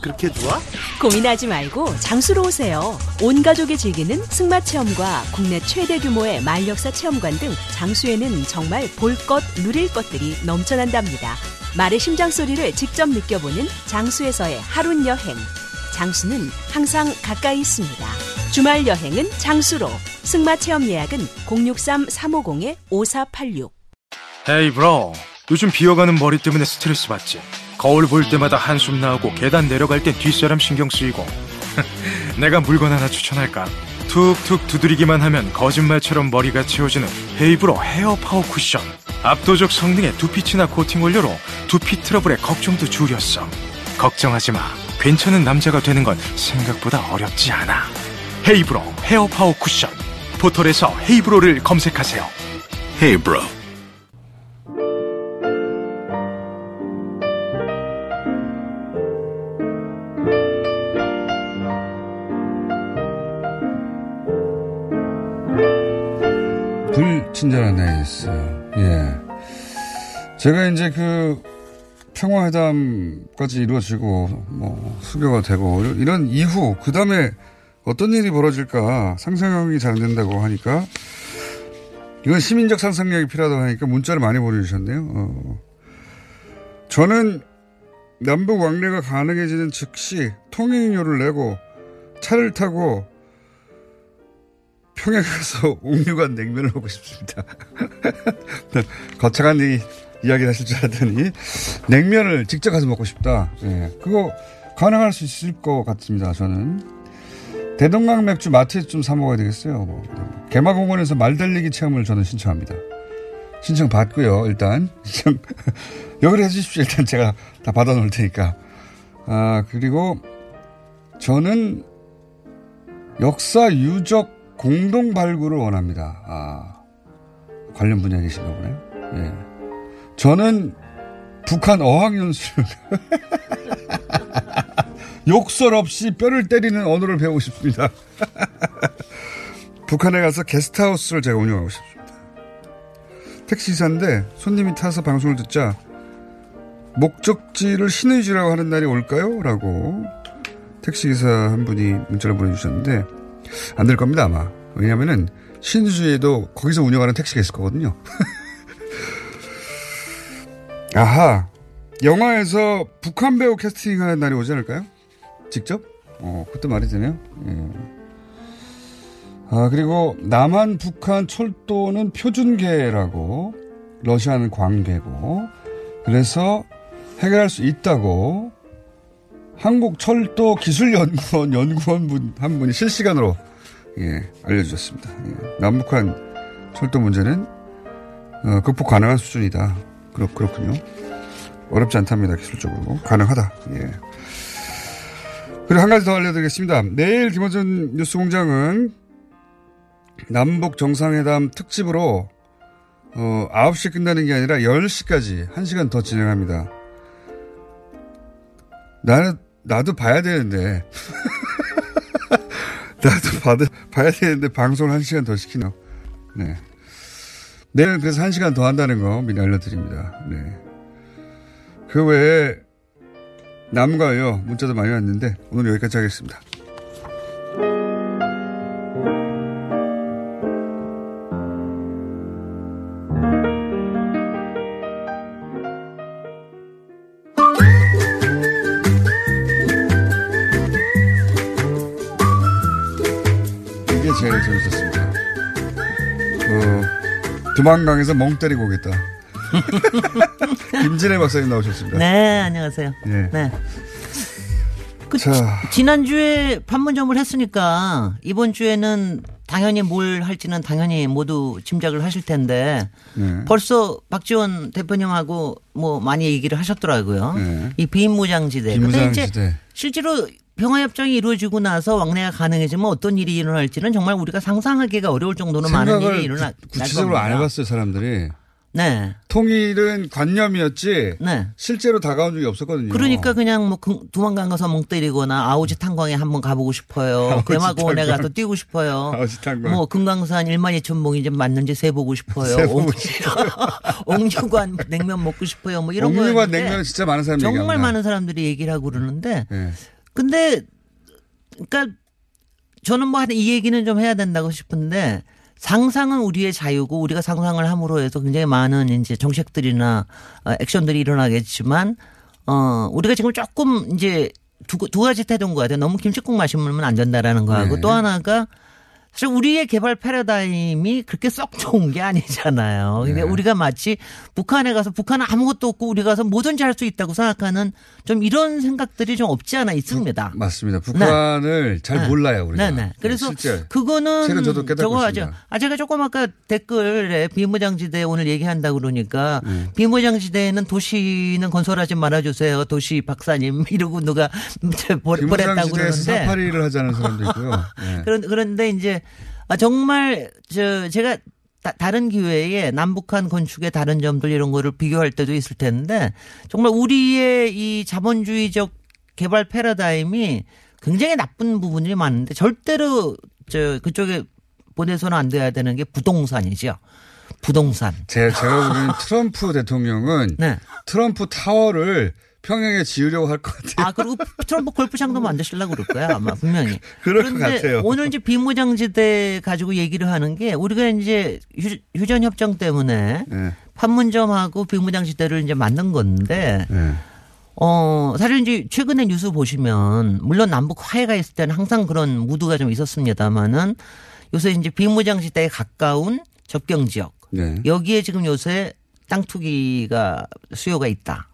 그렇게 좋아? 고민하지 말고 장수로 오세요. 온 가족이 즐기는 승마 체험과 국내 최대 규모의 마을역사 체험관 등 장수에는 정말 볼 것, 누릴 것들이 넘쳐난답니다. 말의 심장소리를 직접 느껴보는 장수에서의 하룬 여행. 장수는 항상 가까이 있습니다. 주말 여행은 장수로. 승마 체험 예약은 공육삼 삼오공 오사팔육. 에이 브로, 요즘 비어가는 머리 때문에 스트레스 받지? 거울 볼 때마다 한숨 나오고 계단 내려갈 때 뒷사람 신경 쓰이고. 내가 물건 하나 추천할까? 툭툭 두드리기만 하면 거짓말처럼 머리가 채워지는 헤이브로 헤어 파워 쿠션. 압도적 성능의 두피치나 코팅 원료로 두피 트러블의 걱정도 줄였어. 걱정하지 마. 괜찮은 남자가 되는 건 생각보다 어렵지 않아. 헤이브로 헤어 파워 쿠션. 포털에서 헤이브로를 검색하세요. 헤이브로. 친절한 아이였어요. 예. 제가 이제 그 평화회담까지 이루어지고 뭐 수교가 되고 이런 이후 그 다음에 어떤 일이 벌어질까 상상이 잘 안 된다고 하니까, 이건 시민적 상상력이 필요하다고 하니까 문자를 많이 보내주셨네요. 어. 저는 남북 왕래가 가능해지는 즉시 통행료를 내고 차를 타고 평양 가서 옥류관 냉면을 먹고 싶습니다. 거창한 이, 이야기를 하실 줄 알았더니 냉면을 직접 가서 먹고 싶다. 예, 그거 가능할 수 있을 것 같습니다. 저는 대동강 맥주 마트에서 좀 사 먹어야 되겠어요. 뭐. 개마공원에서 말 달리기 체험을 저는 신청합니다. 신청 받고요. 일단 신청 여기로 해주십시오. 일단 제가 다 받아놓을 테니까. 아, 그리고 저는 역사 유적 공동 발굴을 원합니다. 아, 관련 분야에 계신가 보네요. 예. 저는 북한 어학연수를 욕설 없이 뼈를 때리는 언어를 배우고 싶습니다. 북한에 가서 게스트하우스를 제가 운영하고 싶습니다. 택시기사인데 손님이 타서 방송을 듣자 목적지를 신의주라고 하는 날이 올까요? 라고 택시기사 한 분이 문자를 보내주셨는데 안 될 겁니다, 아마. 왜냐면은, 신주에도 거기서 운영하는 택시가 있을 거거든요. 아하. 영화에서 북한 배우 캐스팅하는 날이 오지 않을까요? 직접? 어, 그것도 말이 되네요. 예. 아, 그리고, 남한, 북한 철도는 표준계라고, 러시아는 광계고, 그래서 해결할 수 있다고, 한국철도기술연구원 연구원 분, 한 분이 실시간으로, 예, 알려주셨습니다. 예, 남북한 철도 문제는, 어, 극복 가능한 수준이다. 그렇, 그렇군요. 어렵지 않답니다. 기술적으로. 가능하다. 예. 그리고 한 가지 더 알려드리겠습니다. 내일 김원준 뉴스 공장은 남북 정상회담 특집으로, 어, 아홉 시 끝나는 게 아니라 열 시까지 한 시간 더 진행합니다. 나는, 나도 봐야 되는데. 나도 받아, 봐야 되는데, 방송을 한 시간 더 시키나. 네. 내일은 그래서 한 시간 더 한다는 거 미리 알려드립니다. 네. 그 외에, 남과요, 문자도 많이 왔는데, 오늘 여기까지 하겠습니다. 두만강에서 멍 때리고 오겠다. 김진애 박사님 나오셨습니다. 네, 안녕하세요. 네. 네. 그 자. 지, 지난주에 판문점을 했으니까 이번 주에는 당연히 뭘 할지는 당연히 모두 짐작을 하실 텐데, 네. 벌써 박지원 대표님하고 뭐 많이 얘기를 하셨더라고요. 네. 이 비무장지대. 비무장지대. 근데 이제 실제로 평화협정이 이루어지고 나서 왕래가 가능해지면 어떤 일이 일어날지는 정말 우리가 상상하기가 어려울 정도로 많은 일이 일어날 겁니다. 구체적으로 안 해봤어요, 사람들이. 네. 통일은 관념이었지. 네. 실제로 다가온 적이 없었거든요. 그러니까 그냥 뭐 두만강 가서 멍 때리거나 아오지 탄광에 한번 가보고 싶어요. 대마고원에 가서 뛰고 싶어요. 아오지 탄광. 뭐 금강산 일만 이천 봉이 좀 맞는지 세보고 싶어요. 세보고 싶어요. 옥류관 냉면 먹고 싶어요. 뭐 이런 거. 옥류관 냉면 진짜 많은 사람들이. 정말 많은 사람들이 얘기를 하고 그러는데. 네. 근데 그러니까 저는 뭐 이 얘기는 좀 해야 된다고 싶은데 상상은 우리의 자유고 우리가 상상을 함으로 해서 굉장히 많은 이제 정책들이나 액션들이 일어나겠지만 어 우리가 지금 조금 이제 두, 두 가지 태도인 것 같아요. 너무 김치국 마시면 안 된다라는 거하고 네. 또 하나가 사실 우리의 개발 패러다임이 그렇게 썩 좋은 게 아니잖아요. 근데 네. 우리가 마치 북한에 가서 북한은 아무것도 없고 우리 가서 뭐든지 할 수 있다고 생각하는 좀 이런 생각들이 좀 없지 않아 있습니다. 부, 맞습니다. 북한을 네. 잘 네. 몰라요 우리가. 네. 네. 그래서 네, 그거는 저거 하죠. 아 제가 조금 아까 댓글에 비무장지대 오늘 얘기한다 그러니까 음. 비무장지대에는 도시는 건설하지 말아주세요. 도시 박사님 이러고 누가 보냈다고 그러는데. 비무장지대에서 사파리를 하자는 사람도 있고요. 네. 그런, 그런데 이제 아, 정말, 저, 제가 다, 다른 기회에 남북한 건축의 다른 점들 이런 거를 비교할 때도 있을 텐데 정말 우리의 이 자본주의적 개발 패러다임이 굉장히 나쁜 부분이 많은데 절대로 저, 그쪽에 보내서는 안 돼야 되는 게 부동산이죠. 부동산. 제, 제가 보기엔 트럼프 대통령은 네. 트럼프 타워를 평양에 지으려고 할 것 같아요. 아, 그리고 트럼프 골프장도 만드시려고 그럴 거야, 아마, 분명히. 그럴 그런데 것 같아요. 오늘 이제 비무장지대 가지고 얘기를 하는 게 우리가 이제 휴전협정 때문에 네. 판문점하고 비무장지대를 이제 만든 건데, 네. 어, 사실 이제 최근에 뉴스 보시면, 물론 남북 화해가 있을 때는 항상 그런 무드가 좀 있었습니다만은 요새 이제 비무장지대에 가까운 접경지역. 네. 여기에 지금 요새 땅 투기가 수요가 있다.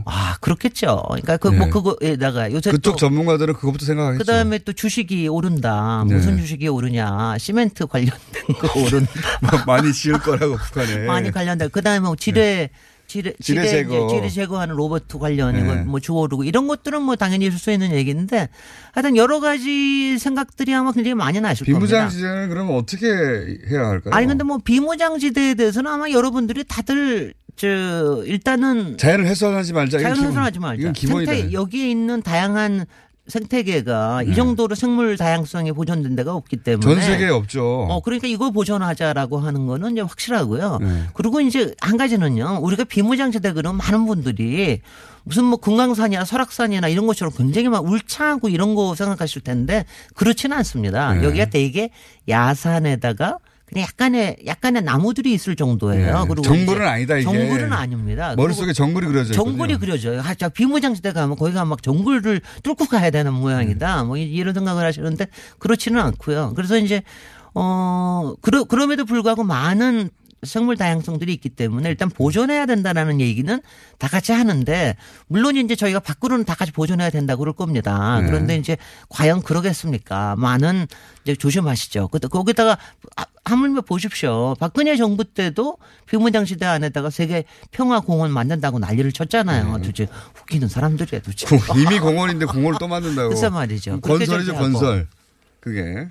그렇겠죠. 아, 그렇겠죠. 그러니까 그 뭐 네. 그거에다가 요새 그쪽 또 전문가들은 그것부터 생각하겠죠. 그다음에 또 주식이 오른다. 네. 무슨 주식이 오르냐. 시멘트 관련된 거 오른다. 많이 지을 거라고 북한에. 많이 관련된. 그다음에 뭐 지뢰, 네. 지뢰, 지뢰, 지뢰 제거. 지뢰 제거하는 로봇 관련 네. 이건 뭐 주오르고 이런 것들은 뭐 당연히 있을 수 있는 얘기인데 하여튼 여러 가지 생각들이 아마 굉장히 많이 나실 겁니다. 비무장지대는 그러면 어떻게 해야 할까요? 아니 근데 뭐 비무장지대에 대해서는 아마 여러분들이 다들 저 일단은 자연을 훼손하지 말자. 자연을 훼손하지 말자. 생태, 여기에 있는 다양한 생태계가 네. 이 정도로 생물 다양성이 보존된 데가 없기 때문에 전 세계에 없죠. 어 그러니까 이걸 보존하자라고 하는 거는 이제 확실하고요. 네. 그리고 이제 한 가지는요. 우리가 비무장지대 그러면 많은 분들이 무슨 뭐 금강산이나 설악산이나 이런 것처럼 굉장히 막 울창하고 이런 거 생각하실 텐데 그렇지는 않습니다. 네. 여기가 되게 야산에다가 그냥 약간의 약간의 나무들이 있을 정도예요. 네. 그리고 정글은 아니다 이게. 정글은 아닙니다. 머릿속에 정글이 그려져요. 정글이 그려져요. 자 비무장지대 가면 거기 가면 막 정글을 뚫고 가야 되는 모양이다. 네. 뭐 이런 생각을 하시는데 그렇지는 않고요. 그래서 이제 어 그러, 그럼에도 불구하고 많은 생물 다양성들이 있기 때문에 일단 보존해야 된다라는 얘기는 다 같이 하는데 물론 이제 저희가 밖으로는 다 같이 보존해야 된다고 그럴 겁니다. 네. 그런데 이제 과연 그러겠습니까? 많은 이제 조심하시죠. 거기다가 하물며 보십시오. 박근혜 정부 때도 비무장지대 안에다가 세계 평화공원 만든다고 난리를 쳤잖아요. 네. 도대체 웃기는 사람들이야 도대체. 이미 공원인데 공원을 또 만든다고. 글쎄 말이죠. 건설이죠 건설. 그게.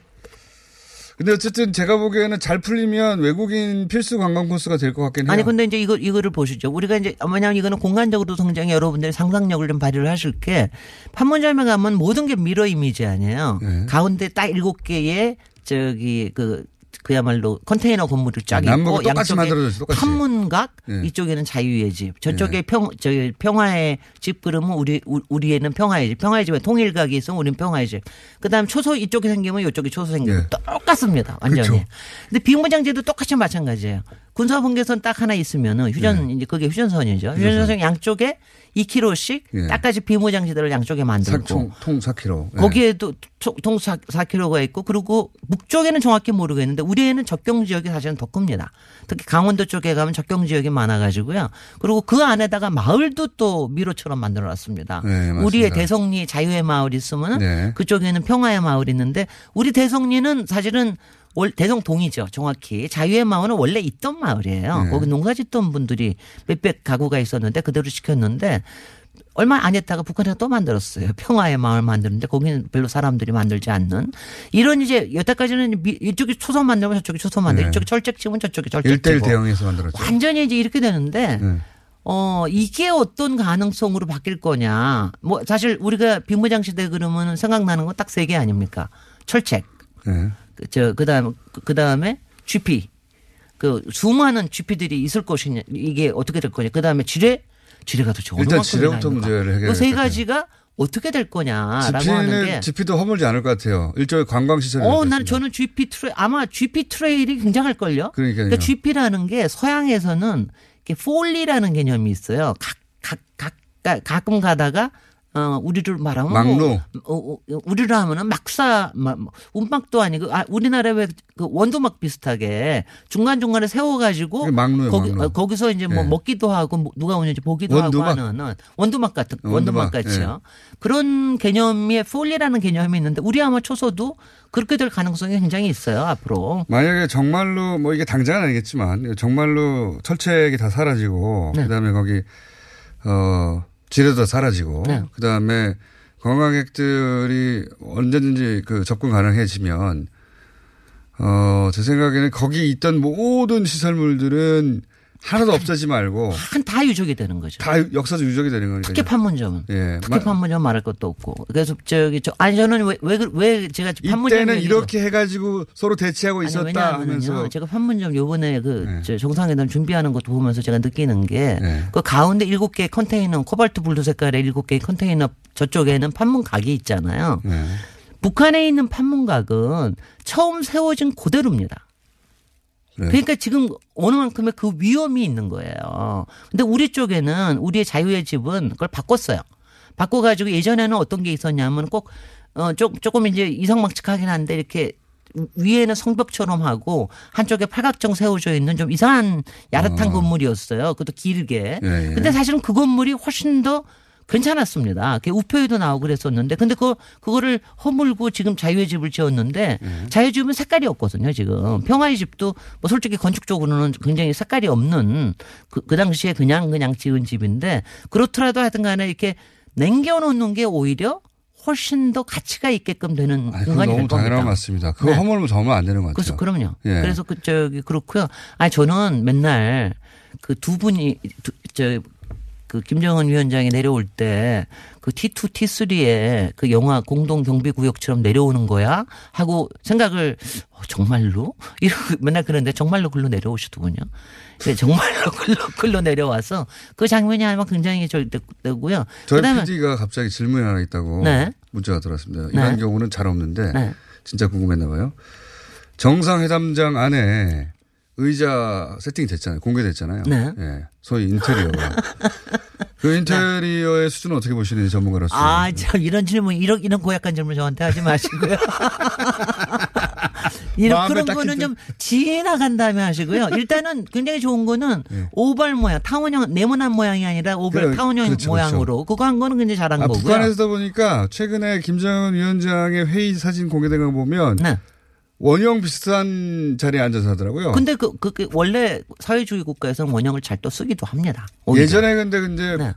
근데 어쨌든 제가 보기에는 잘 풀리면 외국인 필수 관광 코스가 될 것 같긴 해요. 아니 근데 이제 이거 이거를 보시죠. 우리가 이제 왜냐하면 이거는 공간적으로 성장에 여러분들이 상상력을 좀 발휘를 하실 게 판문점에 가면 모든 게 미러 이미지 아니에요. 네. 가운데 딱 일곱 개의 저기 그 그야말로 컨테이너 건물을 쫙 있고 양쪽에 판문각 네. 이쪽에는 자유의 집 저쪽에 네. 평, 저 평화의 집 그러면 우리, 우리에는 평화의 집 평화의 집에 통일각이 있으면 우리는 평화의 집 그다음 초소 이쪽이 생기면 이쪽이 초소 생기고 네. 똑같습니다. 완전히. 그렇죠. 근데 비무장지대도 똑같이 마찬가지예요. 군사분계선 딱 하나 있으면은 휴전 네. 이제 그게 휴전선이죠. 휴전선 양쪽에 이 킬로미터씩 네. 딱까지 비무장지대를 양쪽에 만들고 사, 통 사 킬로미터 네. 거기에도 통 사 킬로미터가 있고 그리고 북쪽에는 정확히 모르겠는데 우리에는 접경 지역이 사실은 더 큽니다. 특히 강원도 쪽에 가면 접경 지역이 많아가지고요. 그리고 그 안에다가 마을도 또 미로처럼 만들어놨습니다. 네, 우리의 대성리 자유의 마을 있으면 네. 그쪽에는 평화의 마을 있는데 우리 대성리는 사실은 대성동이죠. 정확히. 자유의 마을은 원래 있던 마을이에요. 네. 거기 농사 짓던 분들이 몇백 가구가 있었는데 그대로 시켰는데 얼마 안 했다가 북한에서 또 만들었어요. 평화의 마을 만드는데 거기는 별로 사람들이 만들지 않는 이런 이제 여태까지는 이쪽이 초소 만들면 저쪽이 초소 만들고 네. 이쪽이 철책 치면 저쪽이 철책 치고. 일대일 대응해서 만들었죠. 완전히 이제 이렇게 되는데 네. 어, 이게 어떤 가능성으로 바뀔 거냐. 뭐 사실 우리가 비무장시대 그러면 생각나는 건 딱 세 개 아닙니까. 철책. 네. 저, 그 다음에, 그 다음에 지피. 그 수많은 지피들이 있을 것이냐. 이게 어떻게 될 거냐. 그 다음에 지뢰. 지뢰가 도대체 어느 만큼이나 일단 지뢰부터 문제를 해결해야 그 세 가지가 어떻게 될 거냐라고 지피는, 하는 게. 지피도 허물지 않을 것 같아요. 일종의 관광시설이 어, 난 저는 지피 트레 아마 지피 트레일이 굉장할걸요. 그러니까요. 그러니까 지피라는 게 서양에서는 이렇게 폴리라는 개념이 있어요. 각, 각, 각, 가, 가끔 가다가 어, 우리를 말하면. 막루. 뭐, 어, 우리를 하면은 막사, 막, 운막도 아니고, 아, 우리나라 왜 그 원두막 비슷하게 중간중간에 세워가지고. 막루요, 거기, 막루. 거기서 이제 뭐 예. 먹기도 하고 누가 오는지 보기도 원두막. 하고 하는 원두막 같은, 원두막, 원두막 같이요. 예. 그런 개념의 폴리라는 개념이 있는데 우리 아마 초서도 그렇게 될 가능성이 굉장히 있어요, 앞으로. 만약에 정말로 뭐 이게 당장은 아니겠지만 정말로 철책이 다 사라지고 네. 그 다음에 거기, 어, 지뢰도 사라지고 네. 그다음에 관광객들이 언제든지 그 접근 가능해지면 어, 제 생각에는 거기 있던 모든 시설물들은 하나도 없어지지 말고 다 유적이 되는 거죠. 다 역사적 유적이 되는 거니까. 특히 판문점은. 예. 특히 판문점 말할 것도 없고. 그래서 저기 저 아니 저는 왜 왜 왜 제가 판문점 이때는 이렇게 해가지고 서로 대치하고 아니, 있었다 하면서 제가 판문점 요번에 그 네. 정상회담 준비하는 것도 보면서 제가 느끼는 게 그 네. 가운데 일곱 개 컨테이너 코발트 블루 색깔의 일곱 개 컨테이너 저쪽에는 판문각이 있잖아요. 네. 북한에 있는 판문각은 처음 세워진 그대로입니다. 네. 그러니까 지금 어느 만큼의 그 위험이 있는 거예요. 근데 우리 쪽에는 우리의 자유의 집은 그걸 바꿨어요. 바꿔가지고 예전에는 어떤 게 있었냐면 꼭, 어, 조금 이제 이상망측하긴 한데 이렇게 위에는 성벽처럼 하고 한쪽에 팔각정 세워져 있는 좀 이상한 야릇한 어. 건물이었어요. 그것도 길게. 네, 네. 근데 사실은 그 건물이 훨씬 더 괜찮았습니다. 우표에도 나오고 그랬었는데 근데 그 그거를 허물고 지금 자유의 집을 지었는데 네. 자유의 집은 색깔이 없거든요. 지금 평화의 집도 뭐 솔직히 건축적으로는 굉장히 색깔이 없는 그, 그 당시에 그냥 그냥 지은 집인데 그렇더라도 하여튼간에 이렇게 남겨놓는 게 오히려 훨씬 더 가치가 있게끔 되는 아니, 공간이 될 겁니다. 너무 당연한 맞습니다. 그거 네. 허물면 정말 안 되는 것 같아요. 그래서 그럼요. 예. 그래서 그 저기 그렇고요. 아니 저는 맨날 그 두 분이 두, 저. 그 김정은 위원장이 내려올 때 그 티 투, 티 쓰리에 그 영화 공동 경비 구역처럼 내려오는 거야 하고 생각을 어, 정말로 이러고 맨날 그러는데 정말로 글로 내려오시더군요. 정말로 글로 글로 내려와서 그 장면이 아마 굉장히 절대되고요. 저희 피디가 갑자기 질문이 하나 있다고 네. 문자가 들어왔습니다. 이런 네. 경우는 잘 없는데 네. 진짜 궁금했나 봐요. 정상회담장 안에 의자 세팅이 됐잖아요. 공개됐잖아요. 네. 네. 소위 인테리어. 그 인테리어의 네. 수준은 어떻게 보시는지 전문가로서. 아, 참 이런 질문, 이런, 이런 고약한 질문 저한테 하지 마시고요. 이런 그런 거는 좀 지나간 다음에 하시고요. 일단은 굉장히 좋은 거는 네. 오벌 모양, 타원형, 네모난 모양이 아니라 오벌 그래, 타원형 그렇죠, 모양으로. 그렇죠. 그거 한 거는 굉장히 잘한 아, 거고요. 북한에서 보니까 최근에 김정은 위원장의 회의 사진 공개된 거 보면 네. 원형 비슷한 자리에 앉아서 하더라고요. 근데 그, 그, 원래 사회주의 국가에서는 원형을 잘 또 쓰기도 합니다. 오히려. 예전에 근데, 근데 네.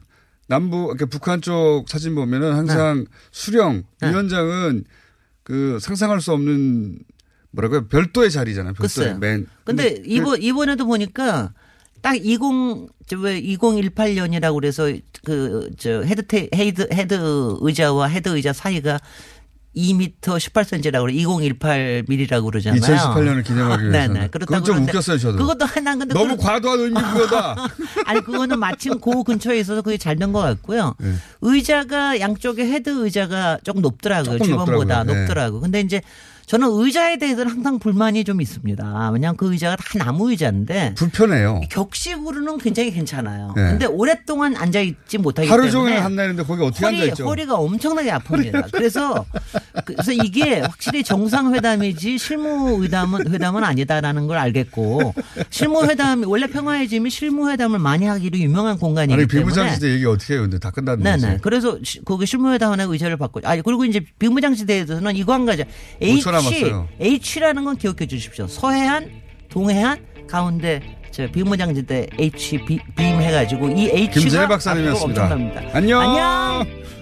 남부, 그러니까 북한 쪽 사진 보면은 항상 네. 수령, 네. 위원장은 그 상상할 수 없는 뭐랄까요. 별도의 자리잖아요. 별도의 맨. 근데, 근데 이번, 이번에도 보니까 딱 이천십팔 년이라고 그래서 그, 저, 헤드, 테, 헤드, 헤드 의자와 헤드 의자 사이가 이 미터 십팔 센티미터라고 그래. 이천십팔 밀리미터라고 그러잖아요. 이천십팔 년을 기념하기 위해서. 네네. 그건 좀 웃겼어요, 저도. 그것도 하나 근데 너무 과도한 의미 그거다. 아니 그거는 마침 그 근처에 있어서 그게 잘 된 것 같고요. 네. 의자가 양쪽에 헤드 의자가 조금 높더라고요. 주변보다 네. 높더라고. 근데 이제 저는 의자에 대해서는 항상 불만이 좀 있습니다. 왜냐하면 그 의자가 다 나무 의자인데 불편해요. 격식으로는 굉장히 괜찮아요. 네. 근데 오랫동안 앉아 있지 못하기 하루 때문에 하루 종일 한다는데 거기 어떻게 앉아 있죠? 허리가 엄청나게 아픕니다. 그래서 그래서 이게 확실히 정상회담이지 실무회담은 회담은 아니다라는 걸 알겠고 실무회담 원래 평화의 집이 실무회담을 많이 하기로 유명한 공간이기 아니, 때문에 비무장지대 얘기 어떻게 해요? 근데 다 끝났는데. 네네. 그래서 거기 실무회담에 의자를 바꿔. 아 그리고 이제 비무장지대에서는 이거 한 가지. H, H라는 건 기억해 주십시오. 서해안, 동해안, 가운데 저 비무장지대 H, 빔 해가지고 이 H가 김재해 박사님이었습니다. 안녕. 안녕.